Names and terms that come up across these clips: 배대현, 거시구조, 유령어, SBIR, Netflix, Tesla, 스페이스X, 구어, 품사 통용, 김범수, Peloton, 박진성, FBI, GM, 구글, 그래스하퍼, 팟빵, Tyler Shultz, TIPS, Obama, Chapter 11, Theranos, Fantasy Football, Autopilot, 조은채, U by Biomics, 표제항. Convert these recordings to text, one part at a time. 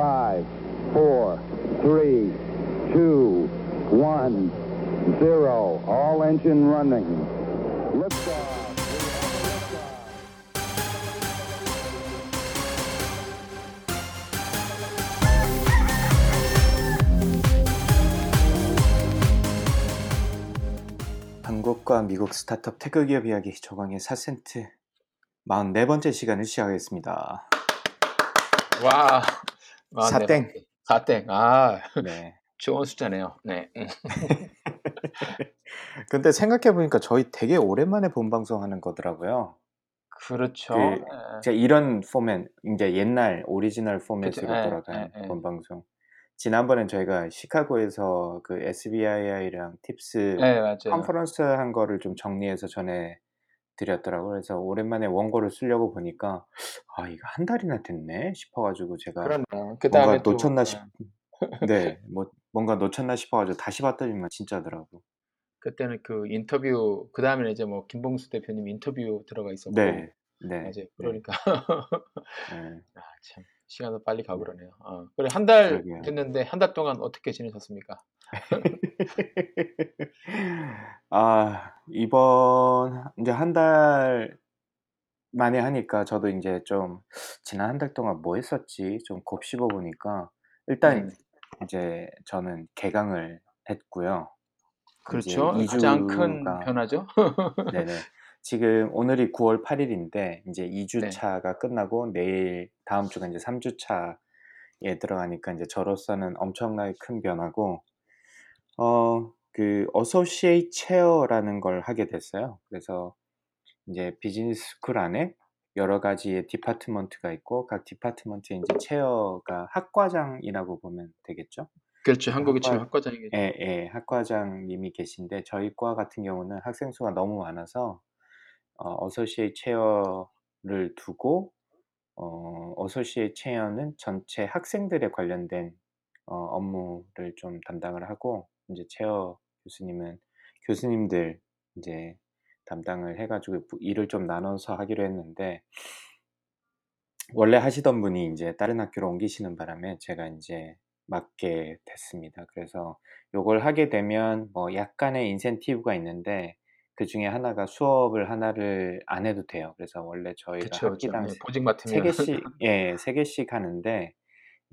5, 4, 3, 2, 1, 0. All engine running. Liftoff. 한국과 미국 스타트업 테크 기업 이야기 저강의 4센트 44번째 시간을 시작하겠습니다. 와, 4땡. 4땡. 아, 네. 좋은 숫자네요. 네. 근데 생각해보니까 저희 되게 오랜만에 본방송 하는 거더라고요. 그렇죠. 그, 이런 포맷, 이제 옛날 오리지널 포맷으로 돌아간 본방송. 지난번엔 저희가 시카고에서 그 SBI랑 TIPS 컨퍼런스 한 거를 좀 정리해서 전해드렸더라고요. 그래서 오랜만에 원고를 쓰려고 보니까 아 이거 한 달이나 됐네 싶어가지고 제가 뭔가 놓쳤나 싶... 네, 뭐 뭔가 놓쳤나 싶어가지고 다시 봤더니만 진짜더라고. 그때는 그 인터뷰 그 다음에 이제 뭐 김봉수 대표님 인터뷰 들어가 있었고, 네, 네, 맞아요. 그러니까 네. 아, 참. 시간도 빨리 가고 그러네요. 어. 그래 한 달 됐는데 한 달 동안 어떻게 지내셨습니까? 아 이번 이제 한 달 만에 하니까 저도 이제 좀 지난 한 달 동안 뭐 했었지 좀 곱씹어 보니까 일단 이제 저는 개강을 했고요. 그렇죠. 가장 큰 변화죠. 네네. 지금 오늘이 9월 8일인데 이제 2주차가 네. 끝나고 내일 다음 주가 이제 3주차에 들어가니까 이제 저로서는 엄청나게 큰 변화고 그 어소시에이트 체어라는 걸 하게 됐어요. 그래서 이제 비즈니스 스쿨 안에 여러 가지의 디파트먼트가 있고 각 디파트먼트에 이제 체어가 학과장이라고 보면 되겠죠. 그렇죠. 한국에 지금 학과장이겠죠. 예, 예. 학과장님이 계신데 저희 과 같은 경우는 학생 수가 너무 많아서 어소시에이트 체어를 두고 어소시에이트 체어는 전체 학생들에 관련된 업무를 좀 담당을 하고 이제 체어 교수님은 교수님들 이제 담당을 해가지고 일을 좀 나눠서 하기로 했는데 원래 하시던 분이 이제 다른 학교로 옮기시는 바람에 제가 이제 맡게 됐습니다. 그래서 요걸 하게 되면 뭐 약간의 인센티브가 있는데 그 중에 하나가 수업을 하나를 안 해도 돼요. 그래서 원래 저희가 그쵸, 학기당 네, 보직 맡으면 3개씩, 예, 3개씩 하는데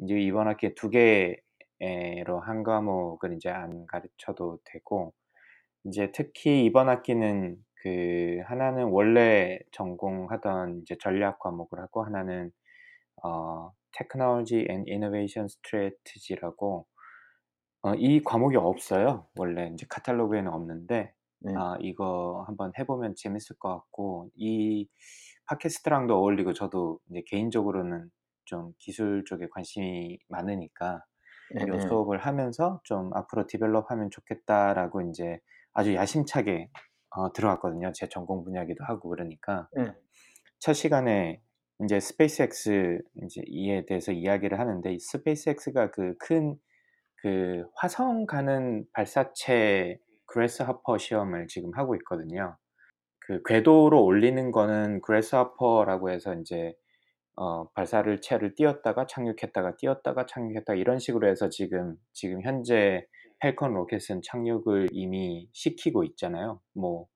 이제 이번 학기에 2개로 한 과목을 이제 안 가르쳐도 되고 이제 특히 이번 학기는 그 하나는 원래 전공하던 이제 전략 과목을 하고 하나는 Technology and Innovation Strategy라고 이 과목이 없어요. 원래 이제 카탈로그에는 없는데 네. 아, 이거 한번 해보면 재밌을 것 같고 이 팟캐스트랑도 어울리고 저도 이제 개인적으로는 좀 기술 쪽에 관심이 많으니까 이 수업을 하면서 좀 앞으로 디벨롭하면 좋겠다라고 이제 아주 야심차게 들어갔거든요. 제 전공 분야기도 하고 그러니까 첫 시간에 이제 스페이스X 이제 이에 대해서 이야기를 하는데 이 스페이스X가 그 큰 그 화성 가는 발사체 그래스하퍼 시험을 지금 하고 있거든요. 그 궤도로 올리는 거는 그래스하퍼라고 해서 이제 발사를 채를 띄웠다가 착륙했다가 띄웠다가 착륙했다 이런 식으로 해서 지금 현재 펠컨 로켓은 착륙을 이미 시키고 있잖아요. 뭐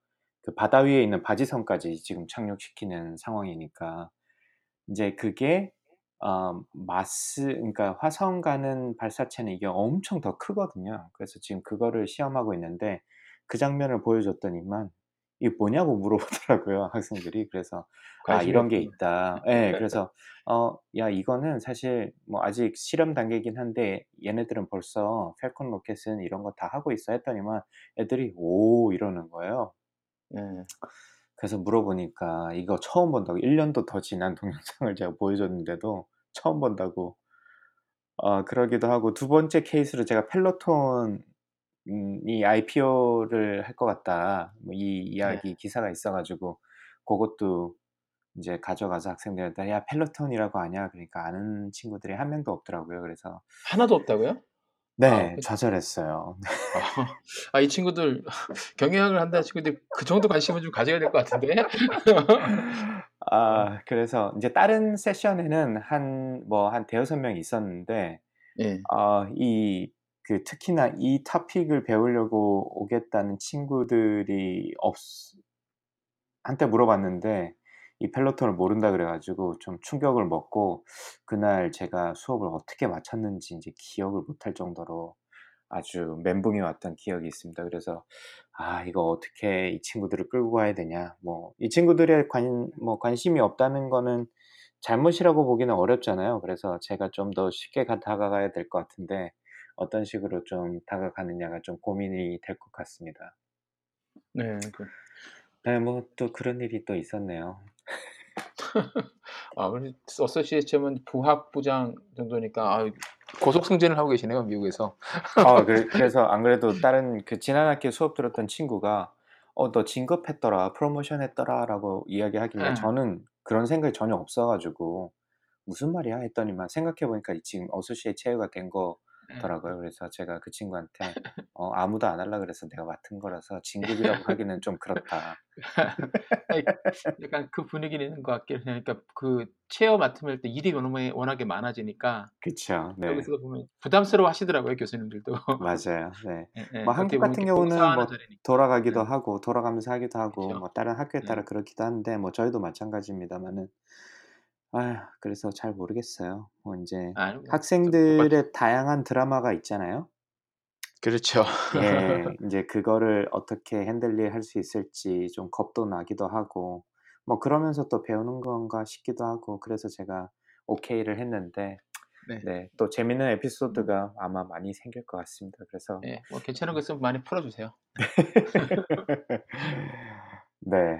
그 바다 위에 있는 바지선까지 지금 착륙시키는 상황이니까 이제 그게 마스 그러니까 화성 가는 발사체는 이게 엄청 더 크거든요. 그래서 지금 그거를 시험하고 있는데 그 장면을 보여줬더니만 이게 뭐냐고 물어보더라고요 학생들이. 그래서 아 이런 게 있다. 네, 그래서 야 이거는 사실 뭐 아직 실험 단계긴 한데 얘네들은 벌써 펠컨 로켓은 이런 거 다 하고 있어 했더니만 애들이 오 이러는 거예요. 그래서 물어보니까 이거 처음 본다고 1년도 더 지난 동영상을 제가 보여줬는데도 처음 본다고 그러기도 하고 두 번째 케이스로 제가 펠로톤이 IPO를 할 것 같다 뭐 이 이야기 기사가 있어가지고 그것도 이제 가져가서 학생들한테 야 펠로톤이라고 아냐 그러니까 아는 친구들이 한 명도 없더라고요. 그래서 하나도 없다고요? 네, 좌절했어요. 아, 이 친구들 경영을 한다는 친구들 그 정도 관심은 좀 가져야 될 것 같은데. 그래서 이제 다른 세션에는 한 대여섯 명이 있었는데, 예. 그 특히나 이 토픽을 배우려고 오겠다는 친구들이 한테 물어봤는데 이 펠로톤을 모른다 그래가지고 좀 충격을 먹고 그날 제가 수업을 어떻게 마쳤는지 이제 기억을 못할 정도로 아주 멘붕이 왔던 기억이 있습니다. 그래서 이거 어떻게 이 친구들을 끌고 가야 되냐, 뭐 이 친구들의 관심이 없다는 거는 잘못이라고 보기는 어렵잖아요. 그래서 제가 좀 더 쉽게 다가가야 될 것 같은데 어떤 식으로 좀 다가가느냐가 좀 고민이 될 것 같습니다. 네, 네, 뭐 또 그런 일이 또 있었네요. 우리 어서시에이션은 부학부장 정도니까 고속 승진을 하고 계시네요, 미국에서. 그래서 안 그래도 다른 그 지난 학기 수업 들었던 친구가 너 진급했더라, 프로모션했더라라고 이야기하길래 저는 그런 생각이 전혀 없어가지고 무슨 말이야 했더니만 생각해보니까 지금 어서시에 체유가 된 거. 더라고요. 그래서 제가 그 친구한테 아무도 안 하려고 그래서 내가 맡은 거라서 진급이라고 하기는 좀 그렇다. 약간 그 분위기는 있는 것 같긴 해요. 그러니까 그 체어 맡으면 또 일이 워낙에 많아지니까. 그렇죠. 네. 여기서 보면 부담스러워 하시더라고요, 교수님들도. 맞아요. 네. 네, 뭐 한국 같은 경우는 뭐 돌아가기도 하고 돌아가면서 하기도 하고 그렇죠. 뭐 다른 학교에 따라 그렇기도 한데 뭐 저희도 마찬가지입니다만은. 그래서 잘 모르겠어요. 뭐 이제 학생들의 다양한 드라마가 있잖아요. 그렇죠. 예, 이제 그거를 어떻게 핸들링할 수 있을지 좀 겁도 나기도 하고, 뭐 그러면서 또 배우는 건가 싶기도 하고, 그래서 제가 오케이를 했는데, 네, 또 재밌는 에피소드가 아마 많이 생길 것 같습니다. 그래서 뭐 괜찮은 거 있으면 많이 풀어주세요. 네.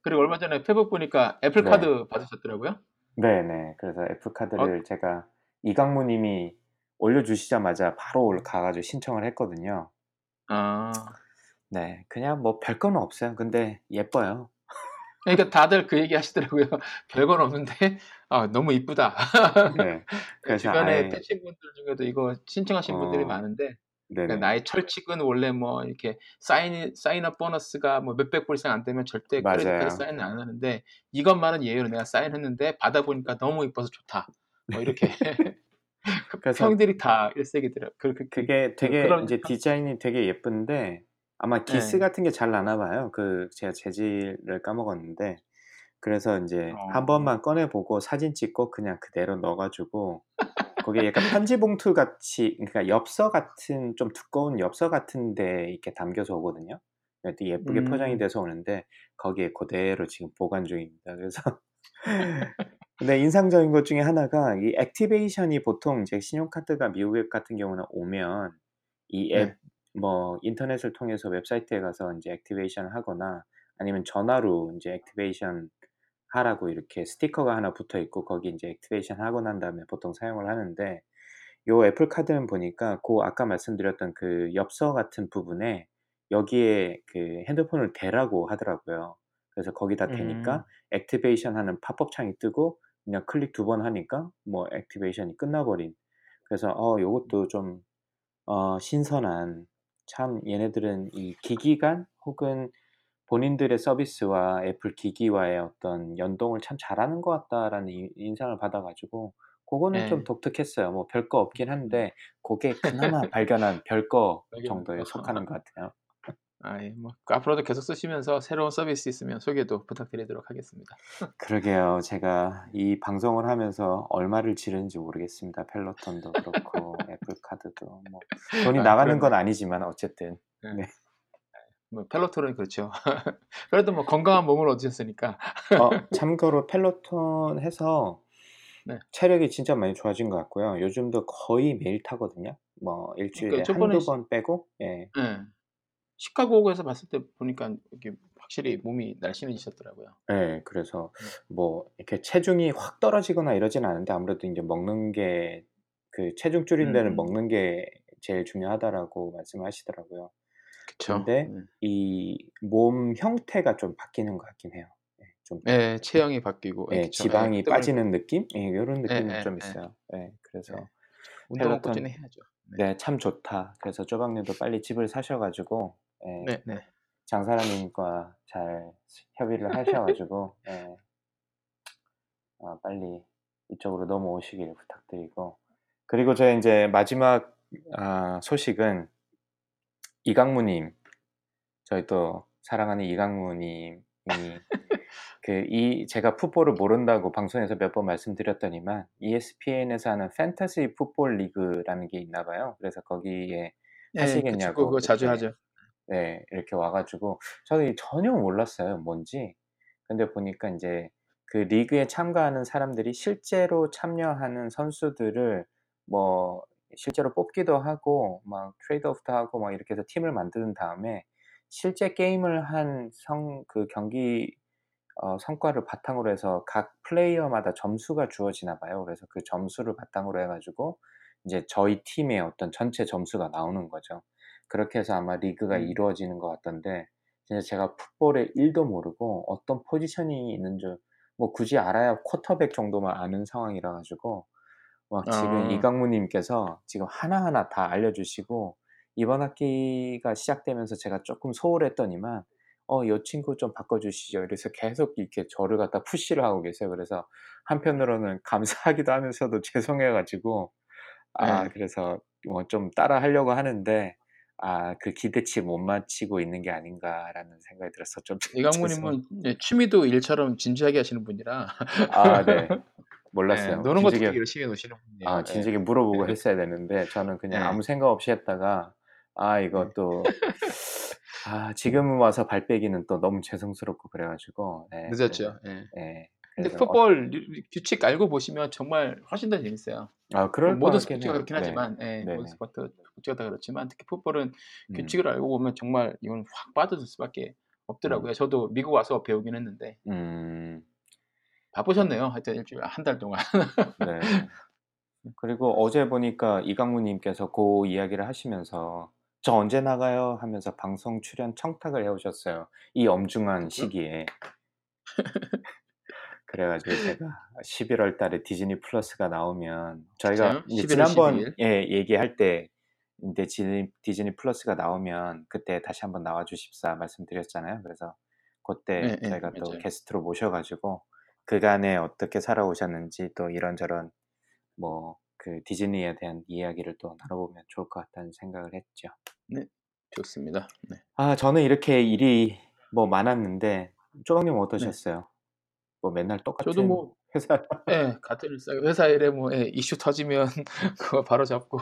그리고 얼마 전에 페북 보니까 애플 카드 받으셨더라고요. 네. 그래서 애플 카드를 제가 이강무님이 올려주시자마자 바로 가가지고 신청을 했거든요. 네, 그냥 뭐 별건 없어요. 근데 예뻐요. 그러니까 다들 그 얘기 하시더라고요. 별건 없는데 너무 이쁘다. 네. 그래서 주변에 패친분들 중에도 이거 신청하신 분들이 많은데. 그러니까 나의 철칙은 원래 뭐 이렇게 사인업 보너스가 뭐 몇백 불 이상 안 되면 절대 크레딧 사인을 안 하는데 이것만은 예외로 내가 사인했는데 받아보니까 너무 이뻐서 좋다. 뭐 이렇게 평들이 다 일색이더라. 그게 되게 이제 디자인이 되게 예쁜데 아마 기스 같은 게 잘 나나 봐요. 그 제가 재질을 까먹었는데 그래서 이제 한 번만 꺼내보고 사진 찍고 그냥 그대로 넣어가지고. 거기에 약간 편지 봉투 같이, 그러니까 엽서 같은, 좀 두꺼운 엽서 같은데 이렇게 담겨서 오거든요. 예쁘게 포장이 돼서 오는데, 거기에 그대로 지금 보관 중입니다. 그래서. 근데 인상적인 것 중에 하나가, 이 액티베이션이 보통 이제 신용카드가 미국 같은 경우는 오면, 이 앱, 뭐, 인터넷을 통해서 웹사이트에 가서 이제 액티베이션 하거나, 아니면 전화로 이제 액티베이션 하라고 이렇게 스티커가 하나 붙어 있고 거기 이제 액티베이션 하고 난 다음에 보통 사용을 하는데 요 애플 카드는 보니까 그 아까 말씀드렸던 그 엽서 같은 부분에 여기에 그 핸드폰을 대라고 하더라고요. 그래서 거기다 대니까 액티베이션 하는 팝업 창이 뜨고 그냥 클릭 2번 하니까 뭐 액티베이션이 끝나버린. 그래서 요것도 좀 신선한, 참 얘네들은 이 기기간 혹은 본인들의 서비스와 애플 기기와의 어떤 연동을 참 잘하는 것 같다라는 인상을 받아가지고 그거는 좀 독특했어요. 뭐 별거 없긴 한데 그게 그나마 발견한 별거 정도에 속하는 것 같아요. 뭐 앞으로도 계속 쓰시면서 새로운 서비스 있으면 소개도 부탁드리도록 하겠습니다. 그러게요. 제가 이 방송을 하면서 얼마를 지른지 모르겠습니다. 펠로톤도 그렇고 애플 카드도 뭐 돈이 나가는 건 아니지만 어쨌든 네. 뭐 펠로톤은 그렇죠. 그래도 뭐 건강한 몸을 얻으셨으니까. 참고로 펠로톤 해서 체력이 진짜 많이 좋아진 것 같고요. 요즘도 거의 매일 타거든요. 뭐 일주일에 한두 번 빼고. 예. 네. 시카고에서 봤을 때 보니까 이렇게 확실히 몸이 날씬해지셨더라고요. 네, 그래서 뭐 이렇게 체중이 확 떨어지거나 이러진 않은데 아무래도 이제 먹는 게 그 체중 줄인 데는 먹는 게 제일 중요하다라고 말씀하시더라고요. 근데 이 몸 형태가 좀 바뀌는 것 같긴 해요. 좀 체형이 바뀌고 지방이 빠지는 느낌? 이런 느낌이 좀 있어요. 그래서 운동은 꾸준히 해야죠. 네, 참 좋다. 그래서 쪼박님도 빨리 집을 사셔가지고 장사람님과 잘 협의를 하셔가지고 빨리 이쪽으로 넘어오시길 부탁드리고, 그리고 저희 이제 마지막 소식은 이강무님, 저희 또 사랑하는 이강무님이 제가 풋볼을 모른다고 방송에서 몇 번 말씀드렸더니만 ESPN에서 하는 Fantasy Football 리그라는 게 있나 봐요. 그래서 거기에 하시겠냐고. 그거 자주 하죠. 네, 이렇게 와가지고 저도 전혀 몰랐어요, 뭔지. 근데 보니까 이제 그 리그에 참가하는 사람들이 실제로 참여하는 선수들을 뭐 실제로 뽑기도 하고 막 트레이드오프도 하고 막 이렇게 해서 팀을 만드는 다음에 실제 게임을 한 그 경기 성과를 바탕으로 해서 각 플레이어마다 점수가 주어지나 봐요. 그래서 그 점수를 바탕으로 해가지고 이제 저희 팀의 어떤 전체 점수가 나오는 거죠. 그렇게 해서 아마 리그가 이루어지는 것 같던데, 진짜 제가 풋볼에 1도 모르고 어떤 포지션이 있는 줄, 뭐 굳이 알아야 쿼터백 정도만 아는 상황이라 가지고 막 지금 이강무님께서 지금 하나하나 다 알려주시고, 이번 학기가 시작되면서 제가 조금 소홀했더니만 요 친구 좀 바꿔주시죠. 이래서 계속 이렇게 저를 갖다 푸시를 하고 계세요. 그래서 한편으로는 감사하기도 하면서도 죄송해가지고 그래서 뭐 좀 따라 하려고 하는데 그 기대치 못 맞추고 있는 게 아닌가라는 생각이 들어서 좀 이강무님은 취미도 일처럼 진지하게 하시는 분이라 네 몰랐어요. 네, 노는 것도 되게 열심히 노시는 분이에요. 진지하게 물어보고 했어야 되는데 저는 그냥 아무 생각 없이 했다가 이것도 지금 와서 발 빼기는 또 너무 죄송스럽고 그래가지고 늦었죠. 네. 근데 풋볼 규칙 알고 보시면 정말 훨씬 더 재밌어요. 그럴 모든 스포츠가 그렇긴 하지만, 모든 스포츠가 다 그렇지만 특히 풋볼은 규칙을 알고 보면 정말 이건 확 빠져들 수밖에 없더라고요. 저도 미국 와서 배우긴 했는데 바쁘셨네요. 하여튼 일주일 한 달 동안. 그리고 어제 보니까 이강무님께서 그 이야기를 하시면서 저 언제 나가요 하면서 방송 출연 청탁을 해오셨어요. 이 엄중한 시기에. 그래가지고 제가 11월 달에 디즈니 플러스가 나오면 저희가 지난번 얘기할 때 디즈니 플러스가 나오면 그때 다시 한번 나와주십사 말씀드렸잖아요. 그래서 그때 저희가 또 게스트로 모셔가지고 그간에 어떻게 살아오셨는지 또 이런저런 뭐 그 디즈니에 대한 이야기를 또 나눠보면 좋을 것 같다는 생각을 했죠. 네, 좋습니다. 네. 저는 이렇게 일이 뭐 많았는데 조영님 어떠셨어요? 뭐 맨날 똑같은 저도 뭐 회사 같은 회사 일에 뭐 이슈 터지면 그거 바로 잡고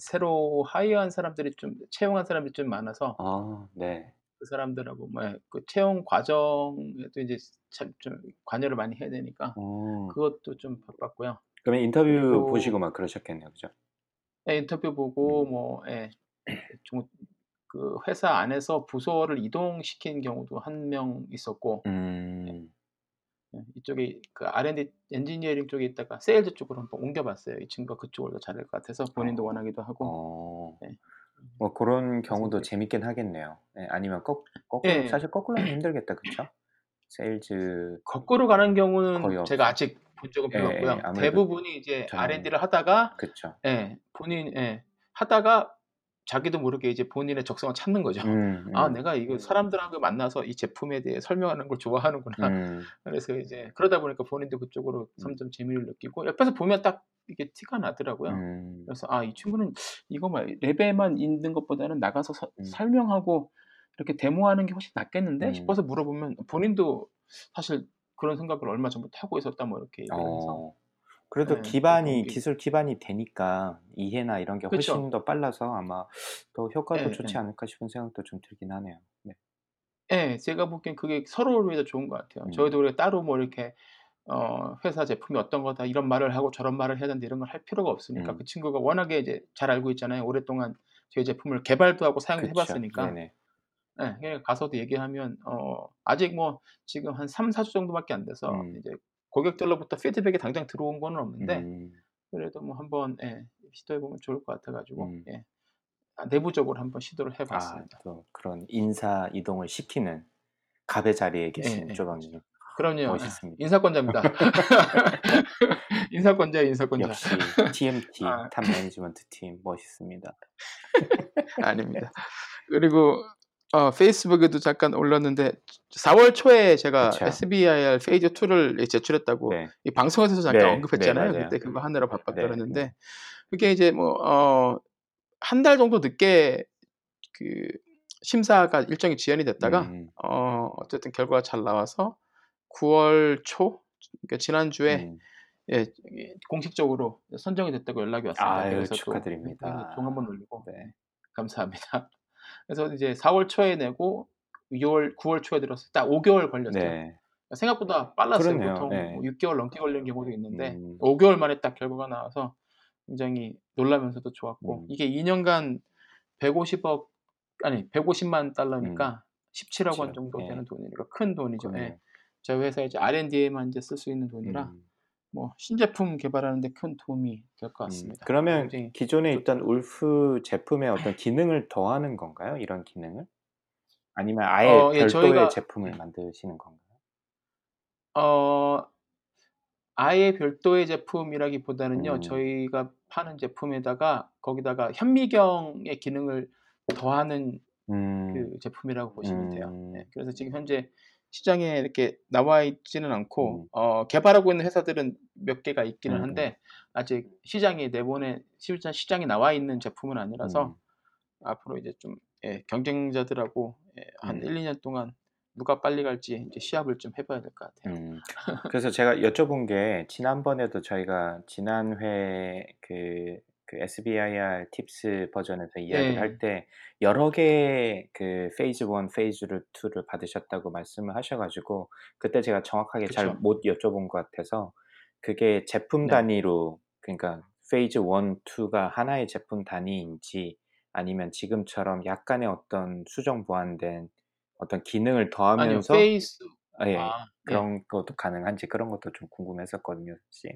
새로 하이어한 사람들이 좀 채용한 사람들이 좀 많아서 그 사람들하고 뭐 그 채용 과정에도 이제 좀 관여를 많이 해야 되니까 그것도 좀 바빴고요. 그러면 인터뷰 보시고 막 그러셨겠네요, 그죠? 네, 인터뷰 보고 뭐 좀 그 회사 안에서 부서를 이동시킨 경우도 한 명 있었고 이쪽에 그 R&D 엔지니어링 쪽에 있다가 세일즈 쪽으로 한번 옮겨봤어요. 이 친구가 그쪽을 더 잘할 것 같아서 본인도 원하기도 하고 뭐 그런 경우도 재밌긴 하겠네요. 아니면 사실 거꾸로 하면 힘들겠다, 그렇죠? 세일즈 거꾸로 가는 경우는 제가 아직 본 적은 별로 없고요. 대부분이 이제 R&D를 하다가 하다가 자기도 모르게 이제 본인의 적성을 찾는 거죠. 내가 이거 사람들하고 만나서 이 제품에 대해 설명하는 걸 좋아하는구나. 그래서 이제 그러다 보니까 본인도 그쪽으로 점점 재미를 느끼고 옆에서 보면 딱 이게 티가 나더라고요. 그래서 이 친구는 이거 랩에만 있는 것보다는 나가서 설명하고 이렇게 데모하는 게 훨씬 낫겠는데 싶어서 물어보면 본인도 사실 그런 생각을 얼마 전부터 하고 있었다 뭐 이렇게 얘기를 해서. 그래도 기술 기반이 되니까 이해나 이런 게 훨씬 더 빨라서 아마 더 효과도 좋지 않을까 싶은 생각도 좀 들긴 하네요. 제가 보기엔 그게 서로를 위해서 좋은 것 같아요. 저희도 우리가 따로 뭐 이렇게 회사 제품이 어떤 거다 이런 말을 하고 저런 말을 해야 된다 이런 걸 할 필요가 없으니까 그 친구가 워낙에 이제 잘 알고 있잖아요. 오랫동안 저희 제품을 개발도 하고 사용도 해봤으니까. 가서도 얘기하면 아직 뭐 지금 한 3-4주 정도밖에 안 돼서 이제 고객들로부터 피드백이 당장 들어온 건 없는데 그래도 뭐 한번 시도해보면 좋을 것 같아가지고 내부적으로 한번 시도를 해봤습니다. 또 그런 인사 이동을 시키는 갑의 자리에 계신 조방님. 그럼요. 멋있습니다. 인사권자입니다. 인사권자. 역시 TMT 탑 매니지먼트 팀 멋있습니다. 아닙니다. 그리고 페이스북에도 잠깐 올렸는데 4월 초에 제가 그쵸. SBIR 페이즈 2를 제출했다고 네. 이 방송에서 잠깐 네. 언급했잖아요. 네, 그때 그거 하느라 바빴다 그랬는데 네. 그게 이제 뭐 한 달 정도 늦게 그 심사가 일정이 지연이 됐다가 어쨌든 결과가 잘 나와서 9월 초 그러니까 지난주에 예, 공식적으로 선정이 됐다고 연락이 왔습니다. 아, 그래서 축하드립니다. 종 한번 올리고 네. 감사합니다. 그래서 이제 4월 초에 내고 9월 초에 들어서 딱 5개월 걸렸어요. 네. 생각보다 빨랐어요. 그러네요. 보통 네. 6개월 넘게 걸리는 경우도 있는데 5개월 만에 딱 결과가 나와서 굉장히 놀라면서도 좋았고 이게 2년간 150만 달러니까 17억 원 정도 되는 돈이니까 큰 돈이죠. 네. 저희 회사 이제 R&D에만 이제 쓸 수 있는 돈이라 뭐 신제품 개발하는데 큰 도움이 될 것 같습니다. 그러면 기존에 있던 울프 제품의 어떤 기능을 더하는 건가요? 이런 기능을? 아니면 아예 별도의 제품을 만드시는 건가요? 아예 별도의 제품이라기보다는요. 저희가 파는 제품에다가 거기다가 현미경의 기능을 더하는 그 제품이라고 보시면 돼요. 네. 그래서 지금 현재 시장에 이렇게 나와 있지는 않고 개발하고 있는 회사들은 몇 개가 있기는 한데 아직 시장이 시장에 나와 있는 제품은 아니라서 앞으로 이제 좀 경쟁자들하고 한 1, 2년 동안 누가 빨리 갈지 이제 시합을 좀 해봐야 될 것 같아요. 그래서 제가 여쭤본 게 지난번에도 저희가 지난 회 그 SBIR 팁스 버전에서 이야기를 할 때 여러 개의 그 페이즈 1, 페이즈 2를 받으셨다고 말씀을 하셔가지고 그때 제가 정확하게 잘 못 여쭤본 것 같아서 그게 제품 단위로 그러니까 페이즈 1, 2가 하나의 제품 단위인지 아니면 지금처럼 약간의 어떤 수정 보완된 어떤 기능을 더하면서 것도 가능한지 그런 것도 좀 궁금했었거든요. 혹시.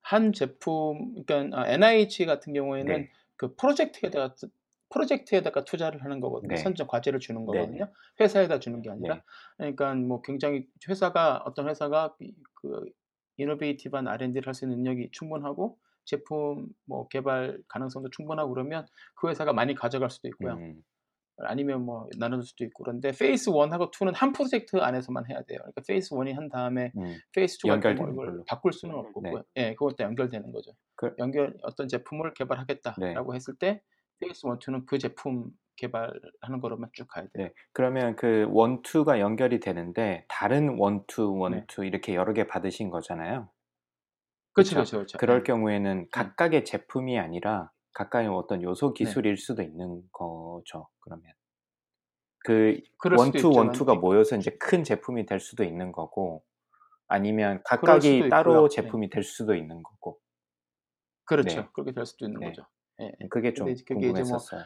한 제품, 그러니까 NIH 같은 경우에는 그 프로젝트에다가 투자를 하는 거거든요. 선정 과제를 주는 거거든요. 회사에다 주는 게 아니라, 그러니까 뭐 굉장히 어떤 회사가 그 이노베이티브한 R&D를 할 수 있는 능력이 충분하고 제품 뭐 개발 가능성도 충분하고 그러면 그 회사가 많이 가져갈 수도 있고요. 아니면 뭐 나눠줄 수도 있고 그런데 페이스 1하고 2는 한 프로젝트 안에서만 해야 돼요. 그러니까 페이스 1이 한 다음에 페이스 2가 그걸 바꿀 수는 없고 그것도 연결되는 거죠. 어떤 제품을 개발하겠다라고 했을 때 페이스 1, 2는 그 제품 개발하는 거로만 쭉 가야 돼요. 네. 그러면 그 1, 2가 연결이 되는데 다른 1, 2, 1, 2 이렇게 여러 개 받으신 거잖아요. 그렇죠. 그럴 경우에는 각각의 제품이 아니라 각각의 어떤 요소 기술일 수도 있는 거죠. 그러면 그 원투가 모여서 이제 큰 제품이 될 수도 있는 거고, 아니면 각각이 따로 제품이 될 수도 있는 거고. 그렇죠. 그렇게 될 수도 있는 거죠. 그게 좀 궁금했었어요.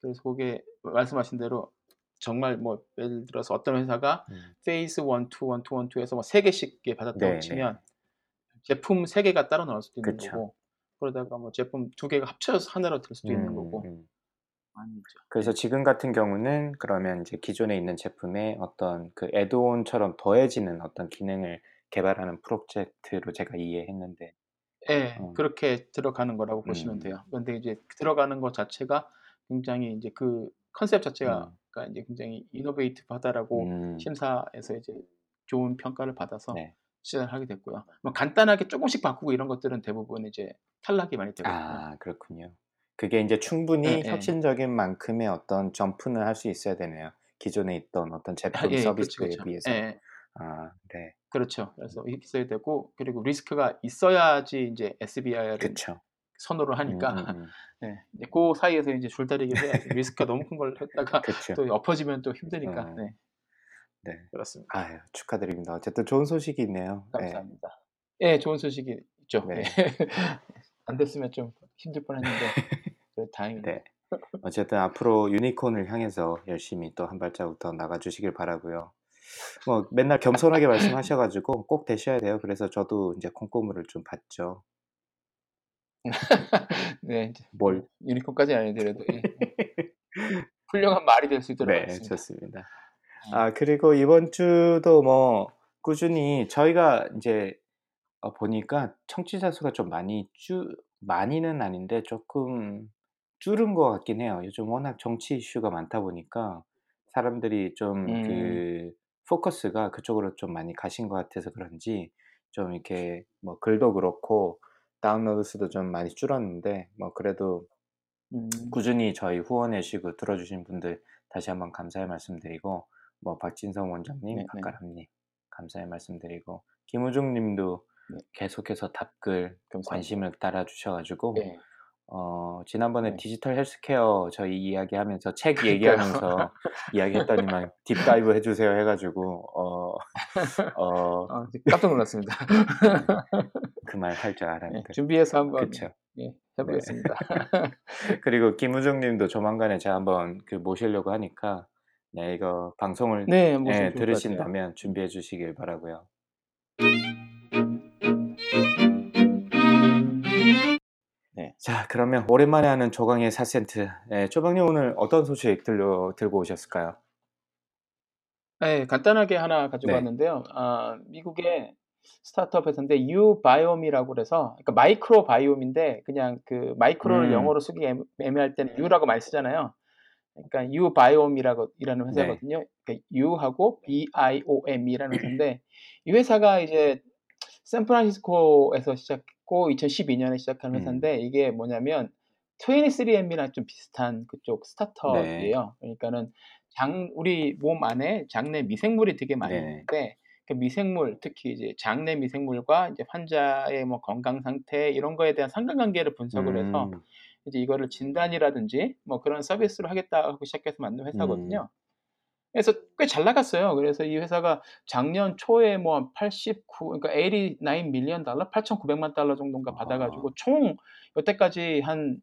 그래서 그게 말씀하신 대로 정말 뭐 예를 들어서 어떤 회사가 페이스 1, 2, 1, 2, 1, 2에서 뭐 3개씩 받았다고 치면 제품 3개가 따로 나올 수도 있는 거고. 그러다가 뭐 제품 2개가 합쳐져서 하나로 될 수도 있는 거고. 아니죠. 그래서 지금 같은 경우는 그러면 이제 기존에 있는 제품에 어떤 그 애드온처럼 더해지는 어떤 기능을 개발하는 프로젝트로 제가 이해했는데. 그렇게 들어가는 거라고 보시면 돼요. 그런데 이제 들어가는 것 자체가 굉장히 이제 그 컨셉 자체가 이제 굉장히 이노베이티브하다라고 심사에서 이제 좋은 평가를 받아서. 시작을 하게 됐고요. 뭐 간단하게 조금씩 바꾸고 이런 것들은 대부분 이제 탈락이 많이 되거든요. 아, 그렇군요. 그게 이제 충분히 혁신적인 만큼의 어떤 점프는 할 수 있어야 되네요. 기존에 있던 어떤 제품 서비스에 비해서. 그렇죠. 그래서 있어야 되고 그리고 리스크가 있어야지 이제 SBIR을 선호를 하니까 그 사이에서 이제 줄다리기를 해야지 리스크가 너무 큰 걸 했다가 또 엎어지면 또 힘드니까. 그렇습니다. 아유, 축하드립니다. 어쨌든 좋은 소식이 있네요. 감사합니다. 좋은 소식이 있죠. 안 됐으면 좀 힘들 뻔했는데 다행입니다. 어쨌든 앞으로 유니콘을 향해서 열심히 또 한 발자국 더 나가주시길 바라고요. 뭐 맨날 겸손하게 말씀하셔가지고 꼭 되셔야 돼요. 그래서 저도 이제 콩고물을 좀 봤죠. 뭘 유니콘까지 아니더라도 훌륭한 말이 될 수 있도록 하겠습니다. 좋습니다. 아, 그리고 이번 주도 뭐 꾸준히 저희가 이제 보니까 청취자 수가 좀 많이는 아닌데 조금 줄은 것 같긴 해요. 요즘 워낙 정치 이슈가 많다 보니까 사람들이 좀 그 포커스가 그쪽으로 좀 많이 가신 것 같아서 그런지 좀 이렇게 뭐 글도 그렇고 다운로드 수도 좀 많이 줄었는데 뭐 그래도 꾸준히 저희 후원해주시고 들어주신 분들 다시 한번 감사의 말씀드리고 뭐 박진성 원장님, 박가람님 감사의 말씀드리고 김우중님도 네. 계속해서 답글 감사합니다. 관심을 달아주셔가지고 네. 지난번에 네. 디지털 헬스케어 저희 이야기하면서 책 얘기하면서 이야기했더니만 딥다이브 해주세요 해가지고 깜짝 놀랐습니다. 그 말 할 줄 알았는데 네, 준비해서 한번 그쵸? 예, 해보겠습니다. 네. 그리고 김우정님도 조만간에 제가 한번 그 모시려고 하니까 네, 이거 방송을 네, 네, 들으신다면 준비해 주시길 바라고요. 네. 자, 그러면 오랜만에 하는 조강의 4센트. 네, 조방님 오늘 어떤 소식 들고 오셨을까요? 네, 간단하게 하나 가지고 네. 왔는데요. 미국의 스타트업 회사인데 U 바이옴이라고 그래서 그러니까 마이크로 바이옴인데 그냥 그 마이크로를 영어로 쓰기 애매할 때는 U라고 많이 쓰잖아요. 그러니까 U 바이옴이라고 이라는 회사거든요. 네. 그러니까 U하고 BIOM이라는 회사인데 이 회사가 이제 샌프란시스코에서 시작했고 2012년에 시작한 회사인데 이게 뭐냐면 23andMe랑 좀 비슷한 그쪽 스타트업이에요. 네. 그러니까는 우리 몸 안에 장내 미생물이 되게 많이 네. 있는데 그 미생물, 특히 이제 장내 미생물과 이제 환자의 뭐 건강 상태 이런 거에 대한 상관관계를 분석을 해서 이제 이거를 진단이라든지 뭐 그런 서비스를 하겠다고 시작해서 만든 회사거든요. 그래서 꽤 잘 나갔어요. 그래서 이 회사가 작년 초에 뭐 89 밀리언 달러, 8,900만 달러 정도인가 받아가지고 총 여태까지 한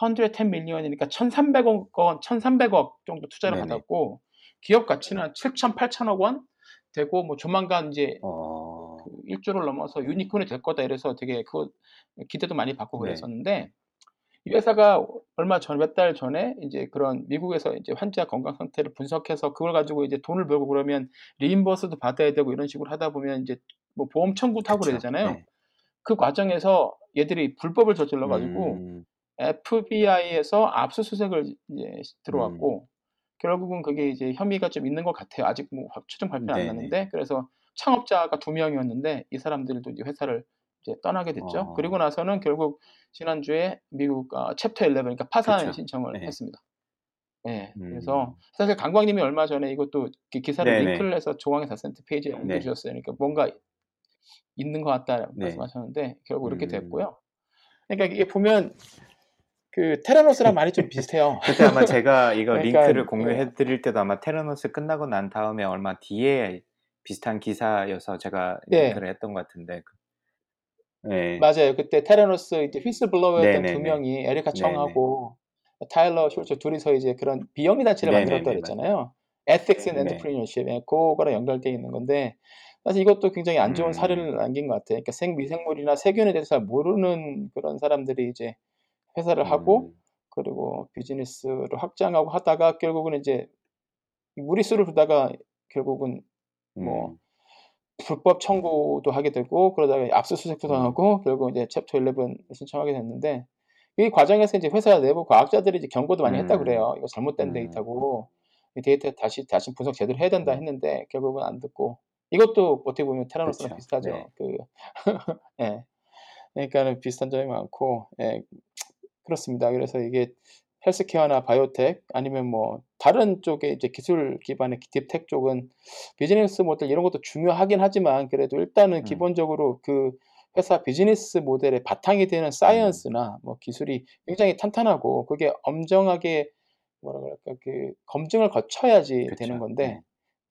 110 밀리언이니까 1,300억 정도 투자를 네네. 받았고 기업 가치는 한 8천억 원 되고 뭐 조만간 이제 1조를 넘어서 유니콘이 될 거다 이래서 되게 그 기대도 많이 받고 그랬었는데 네. 이 회사가 얼마 전 몇 달 전에 이제 그런 미국에서 이제 환자 건강 상태를 분석해서 그걸 가지고 이제 돈을 벌고 그러면 리인버스도 받아야 되고 이런 식으로 하다 보면 이제 뭐 보험 청구도 하고 그래야 되잖아요. 네. 그 과정에서 얘들이 불법을 저질러 가지고 FBI에서 압수수색을 이제 들어왔고 결국은 그게 이제 혐의가 좀 있는 것 같아요. 아직 뭐 최종 발표는 안 났는데 그래서 창업자가 2명이었는데 이 사람들도 이제 회사를 이제 떠나게 됐죠. 그리고 나서는 결국 지난주에 미국 챕터 11 그러니까 파산 그쵸. 신청을 네. 했습니다. 네, 그래서 사실 강광님이 얼마 전에 이것도 기사를 네네. 링크를 해서 조광의 4센트 페이지에 올려주셨어요. 그러니까 뭔가 있는 것 같다 네. 말씀하셨는데 결국 이렇게 됐고요. 그러니까 이게 보면 그 테라노스랑 많이 좀 비슷해요. 그때 아마 제가 이거 그러니까, 링크를 공유해드릴 때도 아마 테라노스 끝나고 난 다음에 얼마 뒤에 비슷한 기사여서 제가 네. 링크를 했던 것 같은데. 네. 맞아요. 그때 테라노스 이제 휘슬블로어였던 2명이 에리카 청하고 타일러 슐츠 둘이서 이제 그런 비영리 단체를 만들었다 그랬잖아요. Ethics and Entrepreneurship 그거랑 연결되어 있는 건데 사실 이것도 굉장히 안 좋은 사례를 남긴 것 같아요. 그러니까 생미생물이나 세균에 대해서 잘 모르는 그런 사람들이 이제 회사를 하고 그리고 비즈니스를 확장하고 하다가 결국은 이제 무리수를 두다가 결국은 뭐 불법 청구도 하게 되고 그러다가 압수수색도 당하고 결국 이제 챕터 11 신청하게 됐는데 이 과정에서 이제 회사 내부 과학자들이 이제 경고도 많이 했다 그래요. 이거 잘못된 데이터고 이 데이터 다시 분석 제대로 해야 된다 했는데 결국은 안 듣고 이것도 어떻게 보면 테라노스랑 그쵸. 비슷하죠. 네. 네. 그러니까 비슷한 점이 많고 네. 그렇습니다. 그래서 이게 헬스케어나 바이오텍 아니면 뭐 다른 쪽에 이제 기술 기반의 딥텍 쪽은 비즈니스 모델 이런 것도 중요하긴 하지만 그래도 일단은 기본적으로 그 회사 비즈니스 모델의 바탕이 되는 사이언스나 뭐 기술이 굉장히 탄탄하고 그게 엄정하게 뭐라 그럴까 그 검증을 거쳐야지 그쵸. 되는 건데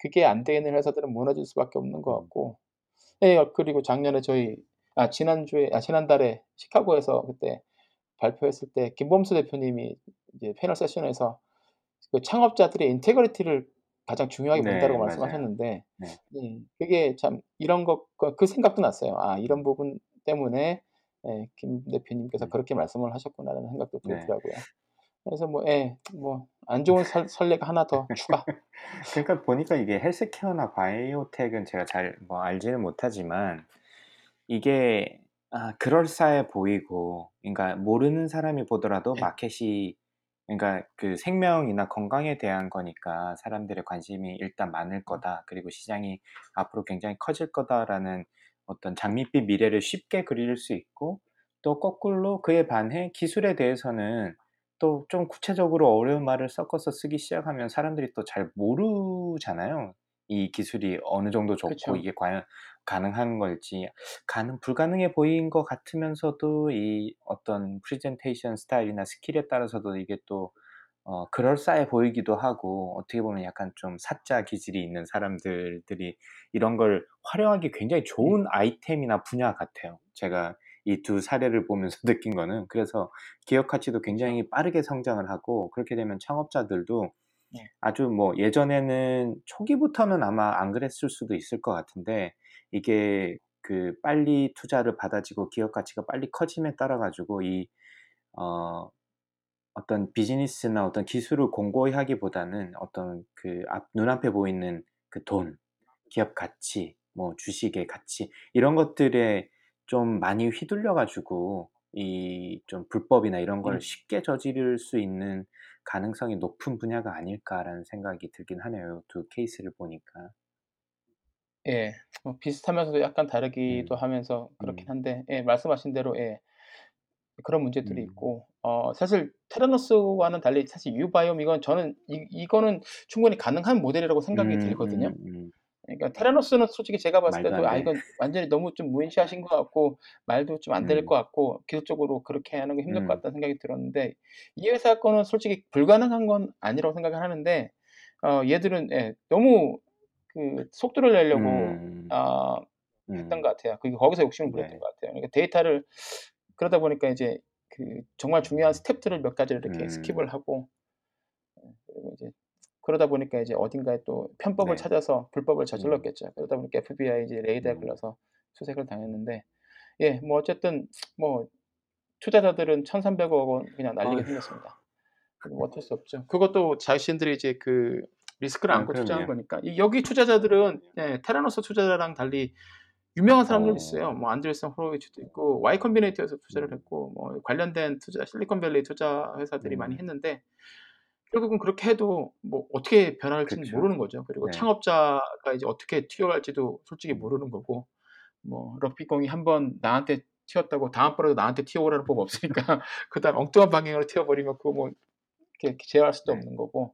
그게 안 되는 회사들은 무너질 수밖에 없는 것 같고 네, 그리고 작년에 지난달에 시카고에서 그때 발표했을 때 김범수 대표님이 이제 패널 세션에서 그 창업자들의 인테그리티를 가장 중요하게 본다고 말씀하셨는데 네. 그게 참 이런 것 그 생각도 났어요. 아 이런 부분 때문에 예, 김 대표님께서 그렇게 말씀을 하셨구나라는 생각도 들더라고요. 그래서 뭐 안 좋은 설레가 하나 더 추가. 그러니까 보니까 이게 헬스케어나 바이오텍은 제가 잘 뭐 알지는 못하지만 이게 그럴싸해 보이고, 그러니까 모르는 사람이 보더라도 마켓이 그러니까 그 생명이나 건강에 대한 거니까 사람들의 관심이 일단 많을 거다. 그리고 시장이 앞으로 굉장히 커질 거다라는 어떤 장밋빛 미래를 쉽게 그릴 수 있고, 또 거꾸로 그에 반해 기술에 대해서는 또 좀 구체적으로 어려운 말을 섞어서 쓰기 시작하면 사람들이 또 잘 모르잖아요. 이 기술이 어느 정도 좋고 그쵸. 이게 과연 가능한 걸지, 불가능해 보인 것 같으면서도 이 어떤 프레젠테이션 스타일이나 스킬에 따라서도 이게 또 그럴싸해 보이기도 하고, 어떻게 보면 약간 좀 사짜 기질이 있는 사람들이 이런 걸 활용하기 굉장히 좋은 아이템이나 분야 같아요. 제가 이 두 사례를 보면서 느낀 거는. 그래서 기업 가치도 굉장히 빠르게 성장을 하고, 그렇게 되면 창업자들도 아주 뭐 예전에는 초기부터는 아마 안 그랬을 수도 있을 것 같은데, 이게 그 빨리 투자를 받아지고 기업 가치가 빨리 커짐에 따라 가지고 이 어떤 비즈니스나 어떤 기술을 공고히 하기보다는 어떤 그 눈앞에 보이는 그 돈, 기업 가치, 뭐 주식의 가치, 이런 것들에 좀 많이 휘둘려 가지고 이 좀 불법이나 이런 걸 쉽게 저지를 수 있는 가능성이 높은 분야가 아닐까라는 생각이 들긴 하네요. 두 케이스를 보니까. 예, 뭐 비슷하면서도 약간 다르기도 하면서 그렇긴 한데, 예, 말씀하신 대로 예, 그런 문제들이 있고, 사실 테라노스와는 달리 사실 유바이옴 이건 저는 이거는 충분히 가능한 모델이라고 생각이 들거든요. 그러니까 테라노스는 솔직히 제가 봤을 때도 이건 완전히 너무 좀 무인시하신 것 같고 말도 좀 안 될 것 같고 기술적으로 그렇게 하는 게 힘들 것 같다는 생각이 들었는데, 이 회사 거는 솔직히 불가능한 건 아니라고 생각을 하는데, 얘들은 예, 너무 그 속도를 내려고 했던 것 같아요. 그게 거기서 욕심을 부렸던 것 같아요. 그러니까 데이터를 그러다 보니까 이제 그 정말 중요한 스텝들을 몇 가지를 이렇게 스킵을 하고, 그리고 이제 그러다 보니까 이제 어딘가에 또 편법을 찾아서 불법을 저질렀겠죠. 그러다 보니까 FBI 이제 레이더에 걸려서 수색을 당했는데, 예, 뭐 어쨌든 뭐 투자자들은 1,300억 원 그냥 날리게 생겼습니다. 뭐 어쩔 수 없죠. 그것도 자신들이 이제 그 리스크를 안고 투자한 거니까. 여기 투자자들은 예, 테라노스 투자자랑 달리 유명한 사람들 있어요. 뭐 안드레슨 호로위츠도 있고, Y 컴비네이터에서 투자를 했고, 뭐 관련된 투자 실리콘밸리 투자 회사들이 많이 했는데, 결국은 그렇게 해도 뭐 어떻게 변할지는 모르는 거죠. 그리고 창업자가 이제 어떻게 튀어갈지도 솔직히 모르는 거고, 뭐 럭비공이 한번 나한테 튀었다고 다음번에도 나한테 튀어오라는 법 없으니까 그다음 엉뚱한 방향으로 튀어버리면 그거 뭐 이렇게 제어할 수도 없는 거고,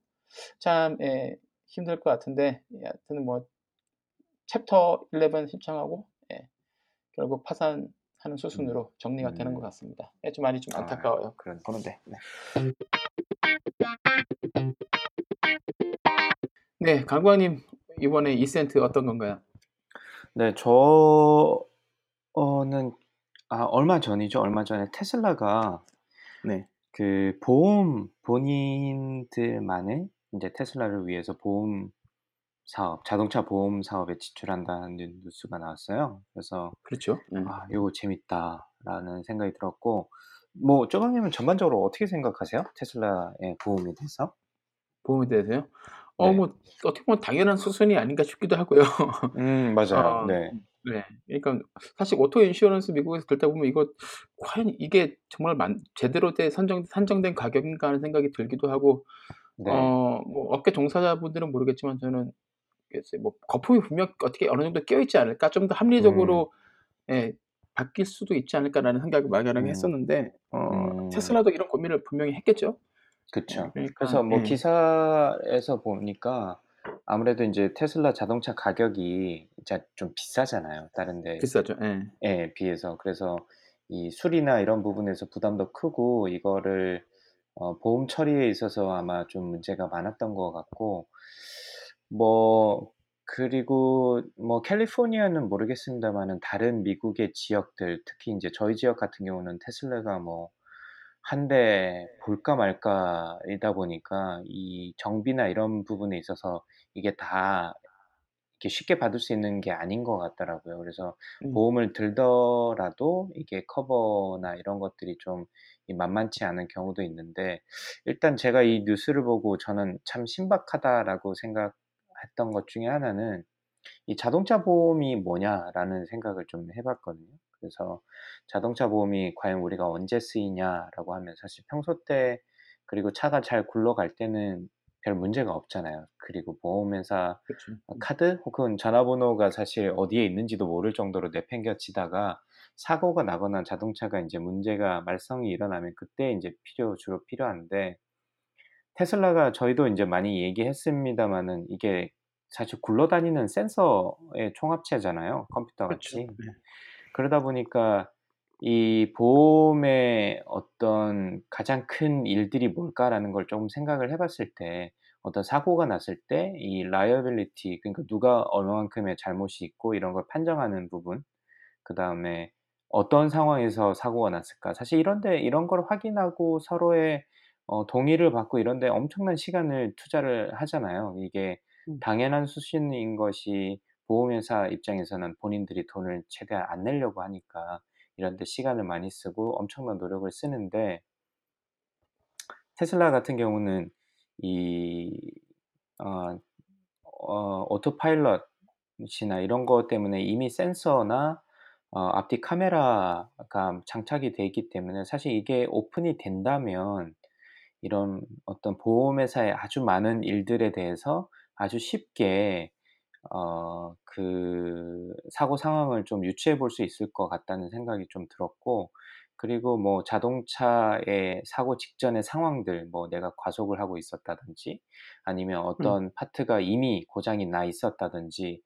참 예, 힘들 것 같은데, 하여튼 뭐 챕터 11 신청하고 예, 결국 파산하는 수순으로 정리가 되는 것 같습니다. 예, 좀 많이 좀 안타까워요. 그런데. 네, 강관님 이번에 2센트 어떤 건가요? 네, 저는 얼마 전에 테슬라가 그 보험, 본인들만의 이제 테슬라를 위해서 보험 사업, 자동차 보험 사업에 지출한다는 뉴스가 나왔어요. 그래서 이거 재밌다라는 생각이 들었고, 뭐 쪼강님은 전반적으로 어떻게 생각하세요? 테슬라의 보험에 대해서? 보험에 대해서요? 뭐 어떻게 보면 당연한 수순이 아닌가 싶기도 하고요. 맞아요. 네. 그러니까 사실 오토 인슈어런스 미국에서 들다 보면 이거 과연 이게 정말 제대로 된 산정된 가격인가 하는 생각이 들기도 하고, 뭐 업계 종사자분들은 모르겠지만 저는 뭐 거품이 분명 어떻게 어느 정도 끼어 있지 않을까, 좀 더 합리적으로 예, 바뀔 수도 있지 않을까라는 생각을 막연하게 했었는데, 테슬라도 이런 고민을 분명히 했겠죠. 그렇죠. 그러니까, 그래서 뭐 기사에서 보니까 아무래도 이제 테슬라 자동차 가격이 진짜 좀 비싸잖아요. 다른데 비싸죠. 예, 비해서. 그래서 이 수리나 이런 부분에서 부담도 크고, 이거를 보험 처리에 있어서 아마 좀 문제가 많았던 것 같고, 뭐 그리고 뭐 캘리포니아는 모르겠습니다만은 다른 미국의 지역들, 특히 이제 저희 지역 같은 경우는 테슬라가 뭐 한 대 볼까 말까이다 보니까 이 정비나 이런 부분에 있어서 이게 다 이렇게 쉽게 받을 수 있는 게 아닌 것 같더라고요. 그래서 보험을 들더라도 이게 커버나 이런 것들이 좀 만만치 않은 경우도 있는데, 일단 제가 이 뉴스를 보고 저는 참 신박하다라고 생각했던 것 중에 하나는 이 자동차 보험이 뭐냐라는 생각을 좀 해봤거든요. 그래서 자동차 보험이 과연 우리가 언제 쓰이냐라고 하면, 사실 평소 때 그리고 차가 잘 굴러갈 때는 별 문제가 없잖아요. 그리고 보험회사 그쵸. 카드 혹은 전화번호가 사실 어디에 있는지도 모를 정도로 내팽겨치다가 사고가 나거나 자동차가 이제 문제가 말썽이 일어나면 그때 이제 주로 필요한데, 테슬라가 저희도 이제 많이 얘기했습니다만은 이게 사실 굴러다니는 센서의 총합체잖아요. 컴퓨터 같이. 그렇죠. 그러다 보니까 이 보험의 어떤 가장 큰 일들이 뭘까라는 걸 조금 생각을 해봤을 때, 어떤 사고가 났을 때 이 라이어빌리티, 그러니까 누가 얼마만큼의 잘못이 있고 이런 걸 판정하는 부분, 그 다음에 어떤 상황에서 사고가 났을까, 사실 이런데 이런 걸 확인하고 서로의 동의를 받고 이런데 엄청난 시간을 투자를 하잖아요. 이게 당연한 수신인 것이 보험회사 입장에서는 본인들이 돈을 최대한 안 내려고 하니까 이런데 시간을 많이 쓰고 엄청난 노력을 쓰는데, 테슬라 같은 경우는 이 오토파일럿이나 이런 것 때문에 이미 센서나 앞뒤 카메라가 장착이 되어 있기 때문에 사실 이게 오픈이 된다면 이런 어떤 보험회사의 아주 많은 일들에 대해서 아주 쉽게 그 사고 상황을 좀 유추해 볼 수 있을 것 같다는 생각이 좀 들었고, 그리고 뭐 자동차의 사고 직전의 상황들, 뭐 내가 과속을 하고 있었다든지 아니면 어떤 파트가 이미 고장이 나 있었다든지,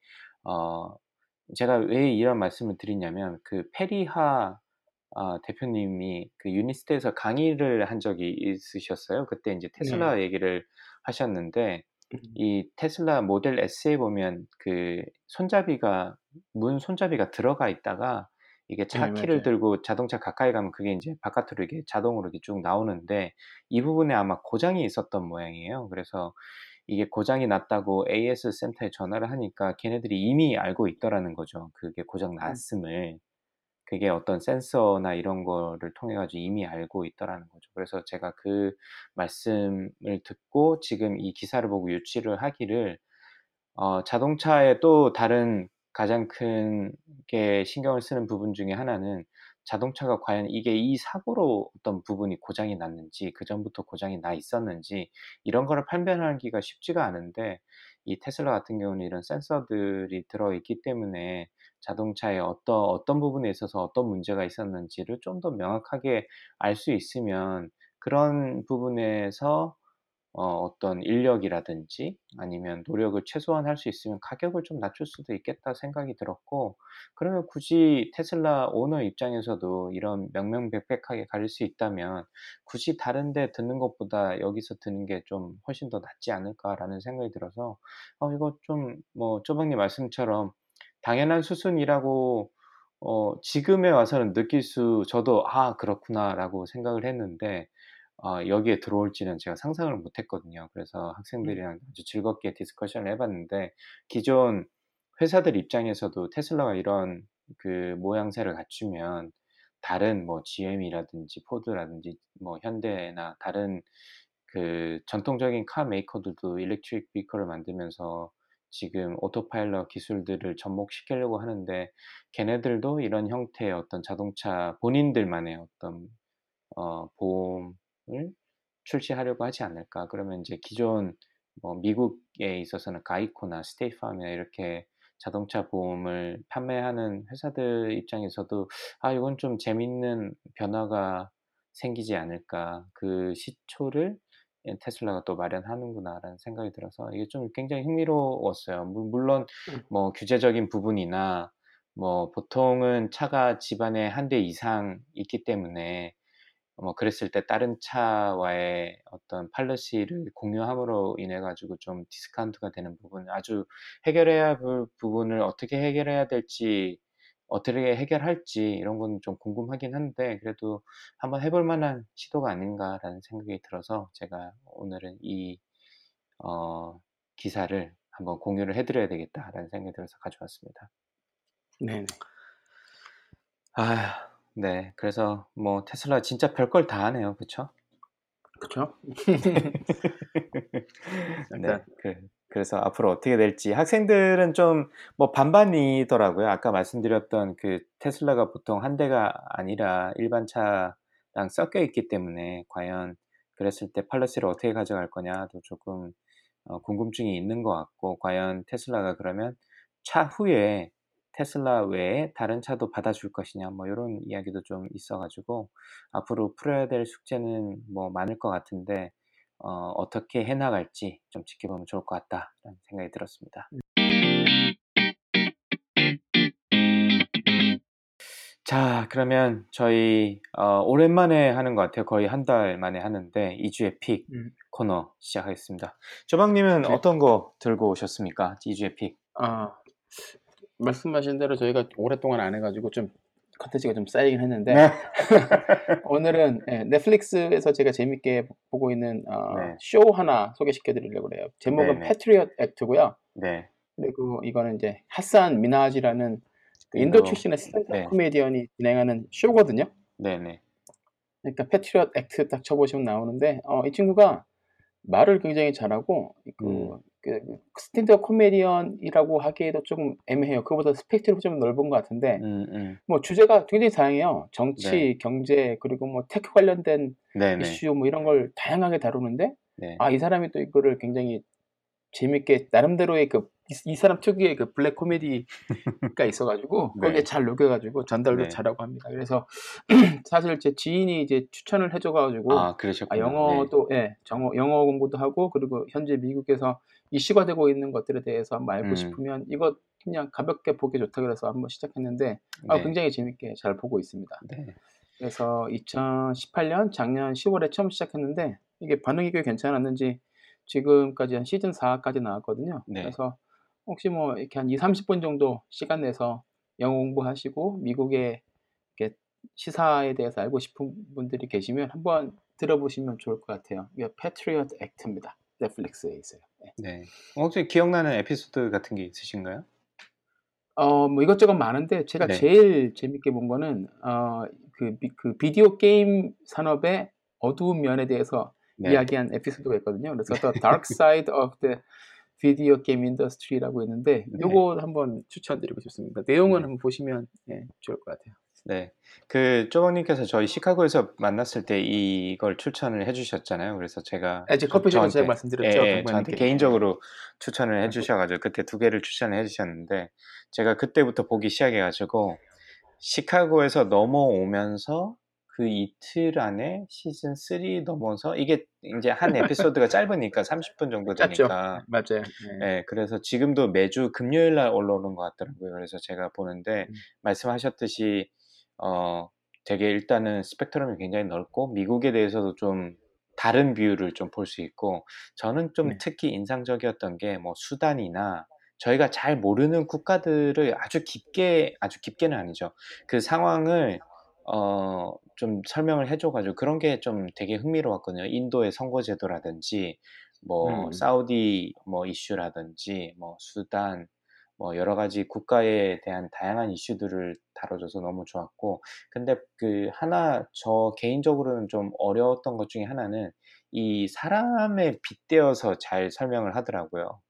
제가 왜 이런 말씀을 드리냐면 그 페리하 대표님이 그 유니스트에서 강의를 한 적이 있으셨어요. 그때 이제 테슬라 얘기를 하셨는데, 이 테슬라 모델 S에 보면 그 손잡이가, 문 손잡이가 들어가 있다가 이게 차 키를 들고 자동차 가까이 가면 그게 이제 바깥으로 이게 자동으로 이렇게 쭉 나오는데, 이 부분에 아마 고장이 있었던 모양이에요. 그래서 이게 고장이 났다고 AS 센터에 전화를 하니까 걔네들이 이미 알고 있더라는 거죠. 그게 고장 났음을. 그게 어떤 센서나 이런 거를 통해 가지고 이미 알고 있더라는 거죠. 그래서 제가 그 말씀을 듣고 지금 이 기사를 보고 유추를 하기를, 자동차의 또 다른 가장 큰 게 신경을 쓰는 부분 중에 하나는 자동차가 과연 이게 이 사고로 어떤 부분이 고장이 났는지, 그 전부터 고장이 나 있었는지 이런 거를 판별하기가 쉽지가 않은데, 이 테슬라 같은 경우는 이런 센서들이 들어있기 때문에 자동차의 어떤 부분에 있어서 어떤 문제가 있었는지를 좀 더 명확하게 알 수 있으면 그런 부분에서 어떤 인력이라든지 아니면 노력을 최소한 할 수 있으면 가격을 좀 낮출 수도 있겠다 생각이 들었고, 그러면 굳이 테슬라 오너 입장에서도 이런 명명백백하게 가릴 수 있다면 굳이 다른 데 듣는 것보다 여기서 듣는 게 좀 훨씬 더 낫지 않을까라는 생각이 들어서, 이거 좀 뭐 쪼박님 말씀처럼 당연한 수순이라고 지금에 와서는 저도 그렇구나라고 생각을 했는데, 여기에 들어올지는 제가 상상을 못했거든요. 그래서 학생들이랑 아주 즐겁게 디스커션을 해봤는데, 기존 회사들 입장에서도 테슬라가 이런 그 모양새를 갖추면 다른 뭐 GM이라든지 포드라든지 뭐 현대나 다른 그 전통적인 카 메이커들도 일렉트릭 비커를 만들면서 지금 오토파일럿 기술들을 접목시키려고 하는데, 걔네들도 이런 형태의 어떤 자동차 본인들만의 어떤 보험을 출시하려고 하지 않을까. 그러면 이제 기존 뭐 미국에 있어서는 가이코나 스테이팜이나 이렇게 자동차 보험을 판매하는 회사들 입장에서도 이건 좀 재밌는 변화가 생기지 않을까, 그 시초를 테슬라가 또 마련하는구나라는 생각이 들어서 이게 좀 굉장히 흥미로웠어요. 물론 뭐 규제적인 부분이나 뭐 보통은 차가 집안에 한 대 이상 있기 때문에 뭐 그랬을 때 다른 차와의 어떤 팔러시를 공유함으로 인해 가지고 좀 디스카운트가 되는 부분, 아주 해결해야 할 부분을 어떻게 해결해야 될지, 어떻게 해결할지 이런 건 좀 궁금하긴 한데, 그래도 한번 해볼 만한 시도가 아닌가라는 생각이 들어서 제가 오늘은 이 기사를 한번 공유를 해드려야 되겠다라는 생각이 들어서 가져왔습니다. 네. 네. 그래서 뭐 테슬라 진짜 별걸 다 하네요, 그렇죠? 그렇죠. 네. 그래서 앞으로 어떻게 될지, 학생들은 좀 뭐 반반이더라고요. 아까 말씀드렸던 그 테슬라가 보통 한 대가 아니라 일반 차랑 섞여 있기 때문에 과연 그랬을 때 팔러시를 어떻게 가져갈 거냐도 조금 궁금증이 있는 것 같고, 과연 테슬라가 그러면 차후에 테슬라 외에 다른 차도 받아줄 것이냐, 뭐 이런 이야기도 좀 있어가지고 앞으로 풀어야 될 숙제는 뭐 많을 것 같은데 어떻게 해나갈지 좀 지켜보면 좋을 것 같다라는 생각이 들었습니다. 자, 그러면 저희 오랜만에 하는 것 같아요. 거의 한 달 만에 하는데 2주의 픽 코너 시작하겠습니다. 조방님은 어떤 거 들고 오셨습니까? 2주의 픽. 말씀하신 대로 저희가 오랫동안 안 해가지고 좀 컨텐츠가 좀 쌓이긴 했는데 네. 오늘은 넷플릭스에서 제가 재밌게 보고 있는 네. 쇼 하나 소개시켜드리려고 해요. 제목은 네네. Patriot Act고요. 네. 그리고 이거는 이제 하산 미나지라는 그 인도 출신의 스탠드업 네. 코미디언이 진행하는 쇼거든요. 네네. 그러니까 Patriot Act 딱 쳐보시면 나오는데 이 친구가 말을 굉장히 잘하고 스탠드업 코미디언이라고 하기에도 조금 애매해요. 그보다 스펙트럼이 좀 넓은 것 같은데 뭐 주제가 굉장히 다양해요. 정치, 네. 경제, 그리고 뭐 테크 관련된 네네. 이슈 뭐 이런 걸 다양하게 다루는데 네. 이 사람이 또 이거를 굉장히 재밌게 나름대로의 그 이 사람 특유의 그 블랙 코미디가 있어가지고 네. 거기에 잘 녹여가지고 전달도 네. 잘하고 합니다. 그래서 사실 제 지인이 이제 추천을 해줘가지고 영어도 네. 영어 공부도 하고 그리고 현재 미국에서 이슈가 되고 있는 것들에 대해서 한번 알고 싶으면 이거 그냥 가볍게 보기 좋다 그래서 한번 시작했는데 네. 굉장히 재밌게 잘 보고 있습니다. 네. 그래서 2018년 작년 10월에 처음 시작했는데 이게 반응이 꽤 괜찮았는지 지금까지 한 시즌 4까지 나왔거든요. 네. 그래서 혹시 뭐 이렇게 한 20-30분 정도 시간 내서 영어 공부하시고 미국의 이렇게 시사에 대해서 알고 싶은 분들이 계시면 한번 들어보시면 좋을 것 같아요. 이게 Patriot Act입니다. 넷플릭스에 있어요. 네. 혹시 기억나는 에피소드 같은 게 있으신가요? 뭐 이것저것 많은데 제가 네. 제일 재밌게 본 거는 그 비디오 게임 산업의 어두운 면에 대해서 네. 이야기한 에피소드가 있거든요. 그래서 또 Dark Side of the Video Game Industry라고 있는데 요거 네. 한번 추천드리고 싶습니다. 내용은 네. 한번 보시면 좋을 것 같아요. 네, 그 조방님께서 저희 시카고에서 만났을 때 이걸 추천을 해주셨잖아요. 그래서 제가 커피숍에서 제가 말씀드렸죠. 저한테 개인적으로 추천을 해주셔가지고 그때 두 개를 추천을 해주셨는데 제가 그때부터 보기 시작해가지고 시카고에서 넘어오면서 그 이틀 안에 시즌 3 넘어서 이게 이제 한 에피소드가 짧으니까 30분 정도 되니까 맞아요. 네, 그래서 지금도 매주 금요일 날 올라오는 것 같더라고요. 그래서 제가 보는데 말씀하셨듯이 되게 일단은 스펙트럼이 굉장히 넓고 미국에 대해서도 좀 다른 뷰를 좀 볼 수 있고 저는 좀 특히 인상적이었던 게 뭐 수단이나 저희가 잘 모르는 국가들을 아주 깊게는 아니죠. 그 상황을 좀 설명을 해줘가지고 그런 게 좀 되게 흥미로웠거든요. 인도의 선거제도라든지, 뭐 사우디 뭐 이슈라든지, 뭐 수단, 뭐 여러 가지 국가에 대한 다양한 이슈들을 다뤄줘서 너무 좋았고, 근데 그 하나 저 개인적으로는 좀 어려웠던 것 중에 하나는 이 사람에 빗대어서 잘 설명을 하더라고요.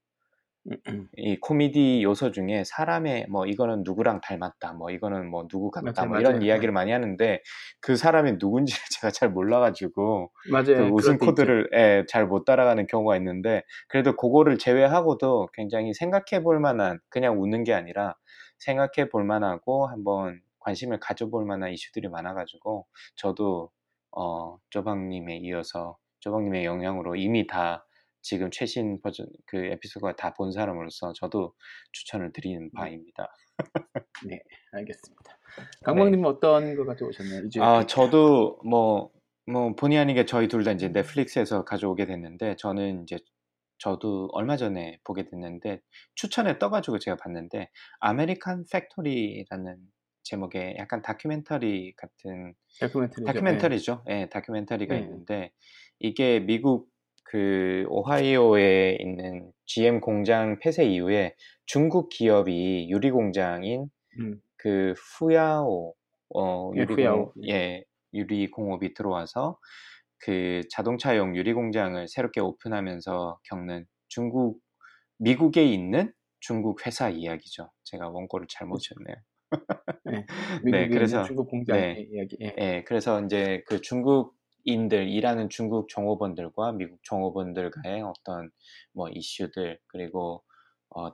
이 코미디 요소 중에 사람의 뭐 이거는 누구랑 닮았다 뭐 이거는 뭐 누구 같다 뭐 이런 이야기를 많이 하는데 그 사람이 누군지 제가 잘 몰라가지고 그 웃음 코드를 잘 못 따라가는 경우가 있는데 그래도 그거를 제외하고도 굉장히 생각해 볼 만한 그냥 웃는 게 아니라 생각해 볼 만하고 한번 관심을 가져볼 만한 이슈들이 많아가지고 저도 조방님에 이어서 조방님의 영향으로 이미 다 지금 최신 버전 그 에피소드가 다 본 사람으로서 저도 추천을 드리는 바입니다. 네, 알겠습니다. 강박님은 네. 어떤 거 가져오셨나요? 저도 뭐 본의 아니게 저희 둘 다 이제 넷플릭스에서 가져오게 됐는데 저는 이제 저도 얼마 전에 보게 됐는데 추천에 떠가지고 제가 봤는데 아메리칸 팩토리라는 제목의 약간 다큐멘터리죠. 예, 네, 다큐멘터리가 있는데 이게 미국 그 오하이오에 있는 GM 공장 폐쇄 이후에 중국 기업이 유리 공장인 그 후야오 유리 공업이 들어와서 그 자동차용 유리 공장을 새롭게 오픈하면서 겪는 미국에 있는 중국 회사 이야기죠. 제가 원고를 잘못 썼네요. 네, 그래서 중국 공장 이야기. 네, 그래서 이제 그 중국 인들 일하는 중국 정호번들과 미국 정호번들과의 어떤 뭐 이슈들, 그리고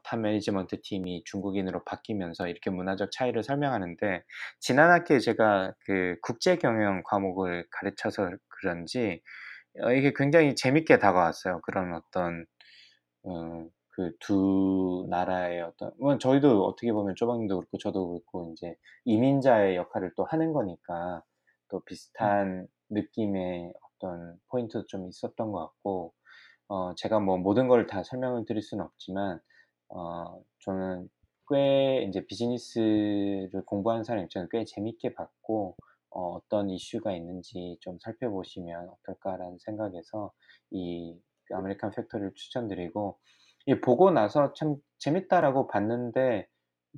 탑 매니지먼트 팀이 중국인으로 바뀌면서 이렇게 문화적 차이를 설명하는데, 지난 학기에 제가 그 국제 경영 과목을 가르쳐서 그런지 이게 굉장히 재밌게 다가왔어요. 그런 어떤 그 두 나라의 어떤, 저희도 어떻게 보면 쪼박님도 그렇고 저도 그렇고 이제 이민자의 역할을 또 하는 거니까 또 비슷한 느낌의 어떤 포인트도 좀 있었던 것 같고, 제가 뭐 모든 걸 다 설명을 드릴 수는 없지만, 저는 꽤 이제 비즈니스를 공부하는 사람 입장에서 꽤 재밌게 봤고, 어떤 이슈가 있는지 좀 살펴보시면 어떨까라는 생각에서 이 아메리칸 팩토리를 추천드리고, 이 보고 나서 참 재밌다라고 봤는데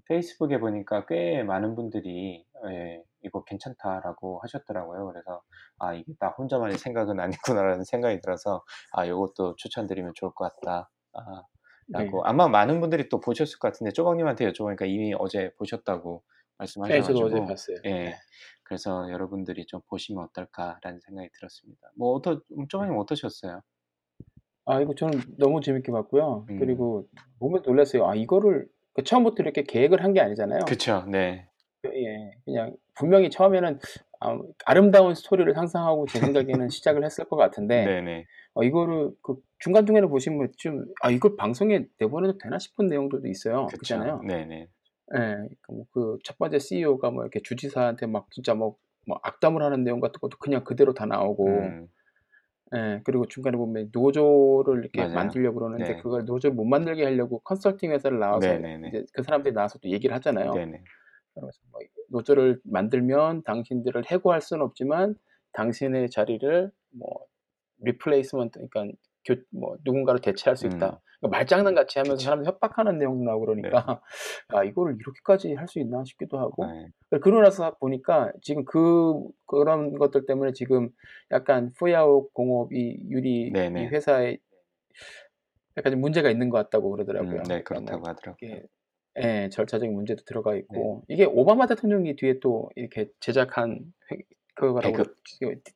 페이스북에 보니까 꽤 많은 분들이 예, 이거 괜찮다라고 하셨더라고요. 그래서 아, 이게 나 혼자만의 생각은 아니구나라는 생각이 들어서 아, 이것도 추천드리면 좋을 것 같다. 라고. 네. 아마 많은 분들이 또 보셨을 것 같은데 쪼박님한테 여쭤보니까 이미 어제 보셨다고 말씀하셔가지고. 네, 저도 어제 봤어요. 예, 네. 그래서 여러분들이 좀 보시면 어떨까라는 생각이 들었습니다. 뭐 쪼박님 어떠셨어요? 아, 이거 저는 너무 재밌게 봤고요. 그리고 보면서 놀랐어요. 아, 이거를 처음부터 이렇게 계획을 한 게 아니잖아요. 그렇죠. 네. 예, 그냥 분명히 처음에는 아름다운 스토리를 상상하고 제 생각에는 시작을 했을 것 같은데, 네네. 이거를 그 중간중간에 보시면 좀 이걸 방송에 내보내도 되나 싶은 내용들도 있어요. 그렇잖아요. 네네. 예, 그 첫 번째 CEO가 뭐 이렇게 주지사한테 막 진짜 뭐 악담을 하는 내용 같은 것도 그냥 그대로 다 나오고, 예, 그리고 중간에 보면 노조를 이렇게 맞아요. 만들려고 그러는데 네. 그걸 노조를 못 만들게 하려고 컨설팅 회사를 나와서 네네네. 이제 그 사람들이 나와서 또 얘기를 하잖아요. 네네. 그래서 뭐 노조를 만들면 당신들을 해고할 수는 없지만 당신의 자리를 뭐 리플레이스먼트, 그러니까 뭐 누군가로 대체할 수 있다. 그러니까 말장난 같이 하면서 사람을 협박하는 내용도 나오고 그러니까 네. 아, 이거를 이렇게까지 할 수 있나 싶기도 하고. 네. 그러고 나서 보니까 지금 그런 것들 때문에 지금 약간 푸야오 공업이 유리 네, 네. 이 회사에 약간 문제가 있는 것 같다고 그러더라고요. 네, 그렇다고 하더라고요. 예, 절차적인 문제도 들어가 있고 네. 이게 오바마 대통령이 뒤에 또 이렇게 제작한 그거라고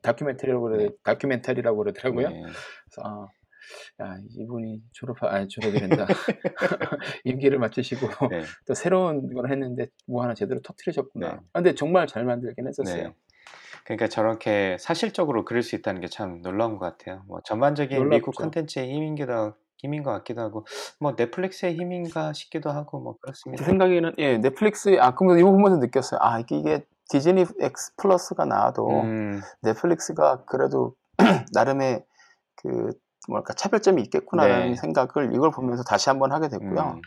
다큐멘터리라고 그러더라고요. 네. 그래서 야, 이분이 졸업이 된다. 임기를 마치시고 네. 또 새로운 걸 했는데 뭐 하나 제대로 터뜨리셨구나. 네. 근데 정말 잘 만들긴 했었어요. 네. 그러니까 저렇게 사실적으로 그릴 수 있다는 게 참 놀라운 것 같아요. 뭐 전반적인 놀랍죠. 미국 콘텐츠의 힘인 것 같기도 하고, 뭐 넷플릭스의 힘인가 싶기도 하고, 뭐 그렇습니다. 제 생각에는 예, 넷플릭스 그럼 이거 보면서 느꼈어요. 아, 이게 디즈니 X 플러스가 나와도 넷플릭스가 그래도 나름의 그 뭐랄까 차별점이 있겠구나라는 네. 생각을 이걸 보면서 다시 한번 하게 됐고요.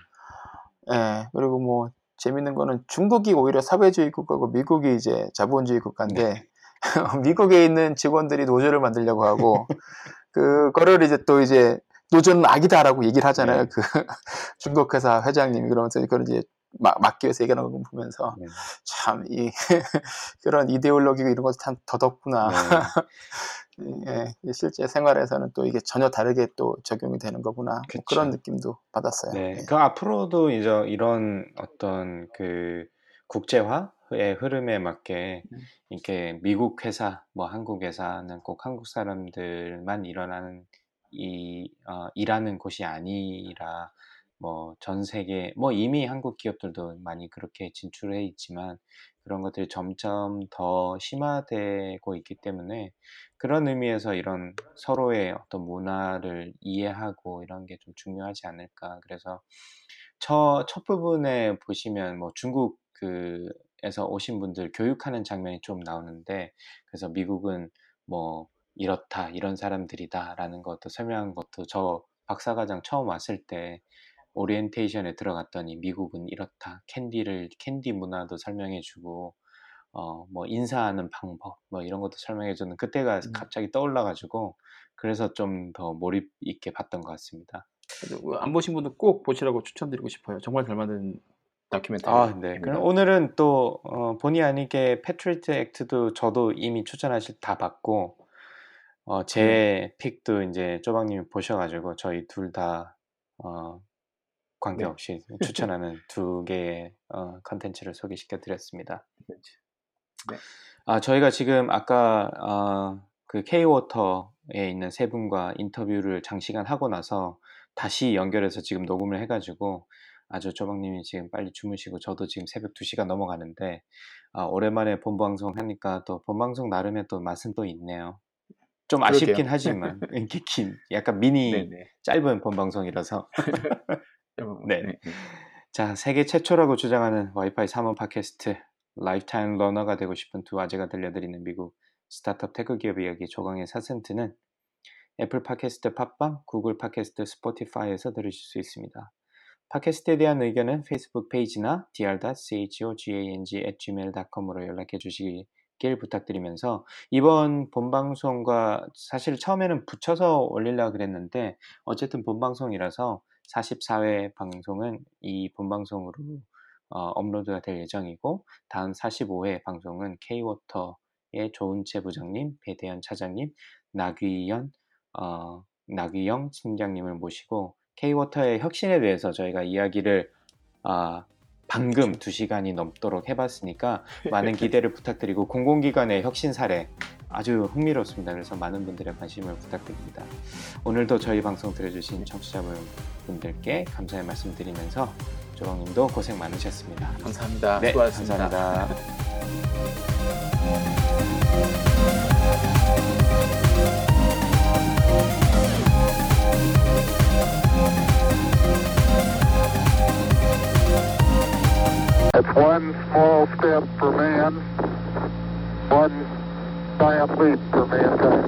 예, 그리고 뭐 재밌는 거는 중국이 오히려 사회주의 국가고 미국이 이제 자본주의 국가인데 네. 미국에 있는 직원들이 노조를 만들려고 하고 그거를 이제 또 이제 노조는 악이다라고 얘기를 하잖아요. 네. 그 중국 회사 회장님이 그러면서 그걸 이제 막기 위해서 얘기하는 걸 보면서 네. 참 그런 이데올로기 이런 것도 참 더덥구나. 네. 예, 실제 생활에서는 또 이게 전혀 다르게 또 적용이 되는 거구나. 뭐 그런 느낌도 받았어요. 네. 예. 그 앞으로도 이제 이런 어떤 그 국제화의 흐름에 맞게 이렇게 미국 회사, 뭐 한국 회사는 꼭 한국 사람들만 일어나는 일하는 곳이 아니라 뭐 전 세계 뭐 이미 한국 기업들도 많이 그렇게 진출해 있지만 그런 것들이 점점 더 심화되고 있기 때문에 그런 의미에서 이런 서로의 어떤 문화를 이해하고 이런 게 좀 중요하지 않을까. 그래서 첫 부분에 보시면 뭐 중국 에서 오신 분들 교육하는 장면이 좀 나오는데, 그래서 미국은 뭐 이렇다, 이런 사람들이다라는 것도 설명한 것도 저 박사과정 처음 왔을 때 오리엔테이션에 들어갔더니 미국은 이렇다, 캔디 문화도 설명해주고 뭐 인사하는 방법 뭐 이런 것도 설명해주는 그때가 갑자기 떠올라가지고 그래서 좀 더 몰입 있게 봤던 것 같습니다. 안 보신 분들 꼭 보시라고 추천드리고 싶어요. 정말 잘 만든 다큐멘터리. 아, 네. 그럼 오늘은 또 본의 아니게 패트리트 액트도 저도 이미 추천하실 다 봤고. 제 픽도 이제 쪼박님이 보셔가지고 저희 둘 다 관계없이 네. 추천하는 두 개의 컨텐츠를 소개시켜 드렸습니다. 네. 아, 저희가 지금 아까 그 K-워터에 있는 세 분과 인터뷰를 장시간 하고 나서 다시 연결해서 지금 녹음을 해가지고 아주 조방님이 지금 빨리 주무시고 저도 지금 새벽 2시가 넘어가는데 오랜만에 본방송 하니까 또 본방송 나름의 또 맛은 또 있네요. 좀 그럴게요. 아쉽긴 하지만 이렇게 긴 약간 미니 네네. 짧은 본방송이라서 네. 자, 세계 최초라고 주장하는 와이파이 3원 팟캐스트 라이프타임 러너가 되고 싶은 두 아재가 들려드리는 미국 스타트업 테크 기업 이야기 조강의 사센트는 애플 팟캐스트 팟빵, 구글 팟캐스트 스포티파이에서 들으실 수 있습니다. 팟캐스트에 대한 의견은 페이스북 페이지나 dr.chogang@gmail.com으로 연락해 주시길 부탁드리면서 이번 본방송과 사실 처음에는 붙여서 올리려고 그랬는데 어쨌든 본방송이라서 44회 방송은 이 본방송으로 업로드가 될 예정이고 다음 45회 방송은 K-워터의 조은채 부장님, 배대현 차장님, 나귀영 팀장님을 모시고 K-워터의 혁신에 대해서 저희가 이야기를 방금 2시간이 넘도록 해봤으니까 많은 기대를 부탁드리고 공공기관의 혁신 사례 아주 흥미롭습니다. 그래서 많은 분들의 관심을 부탁드립니다. 오늘도 저희 방송 들어주신 청취자분들께 감사의 말씀 드리면서 조방님도 고생 많으셨습니다. 감사합니다. 네, 수고하셨습니다. 감사합니다. It's one small step for man, one giant leap for mankind.